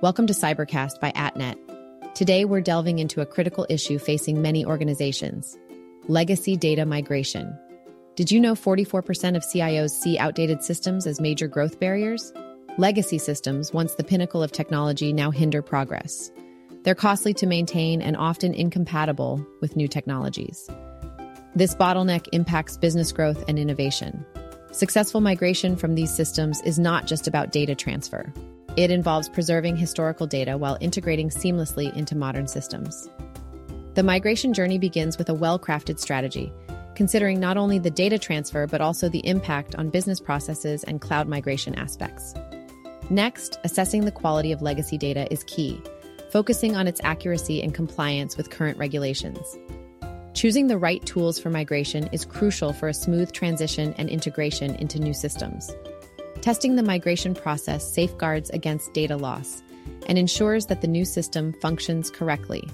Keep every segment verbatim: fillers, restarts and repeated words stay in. Welcome to Cybercast by A T net. Today, we're delving into a critical issue facing many organizations, legacy data migration. Did you know forty-four percent of C I Os see outdated systems as major growth barriers? Legacy systems, once the pinnacle of technology, now hinder progress. They're costly to maintain and often incompatible with new technologies. This bottleneck impacts business growth and innovation. Successful migration from these systems is not just about data transfer. It involves preserving historical data while integrating seamlessly into modern systems. The migration journey begins with a well-crafted strategy, considering not only the data transfer but also the impact on business processes and cloud migration aspects. Next, assessing the quality of legacy data is key, focusing on its accuracy and compliance with current regulations. Choosing the right tools for migration is crucial for a smooth transition and integration into new systems. Testing the migration process safeguards against data loss and ensures that the new system functions correctly.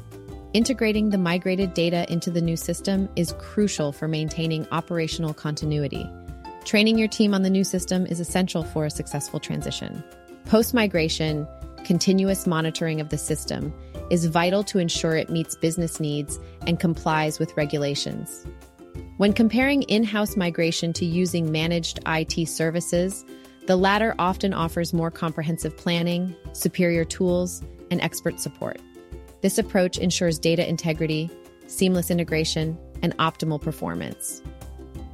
Integrating the migrated data into the new system is crucial for maintaining operational continuity. Training your team on the new system is essential for a successful transition. Post-migration, continuous monitoring of the system is vital to ensure it meets business needs and complies with regulations. When comparing in-house migration to using managed I T services, the latter often offers more comprehensive planning, superior tools, and expert support. This approach ensures data integrity, seamless integration, and optimal performance.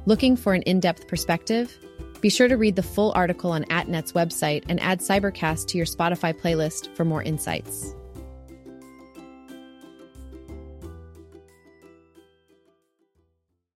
Looking for an in-depth perspective? Be sure to read the full article on A T net's website and add Cybercast to your Spotify playlist for more insights.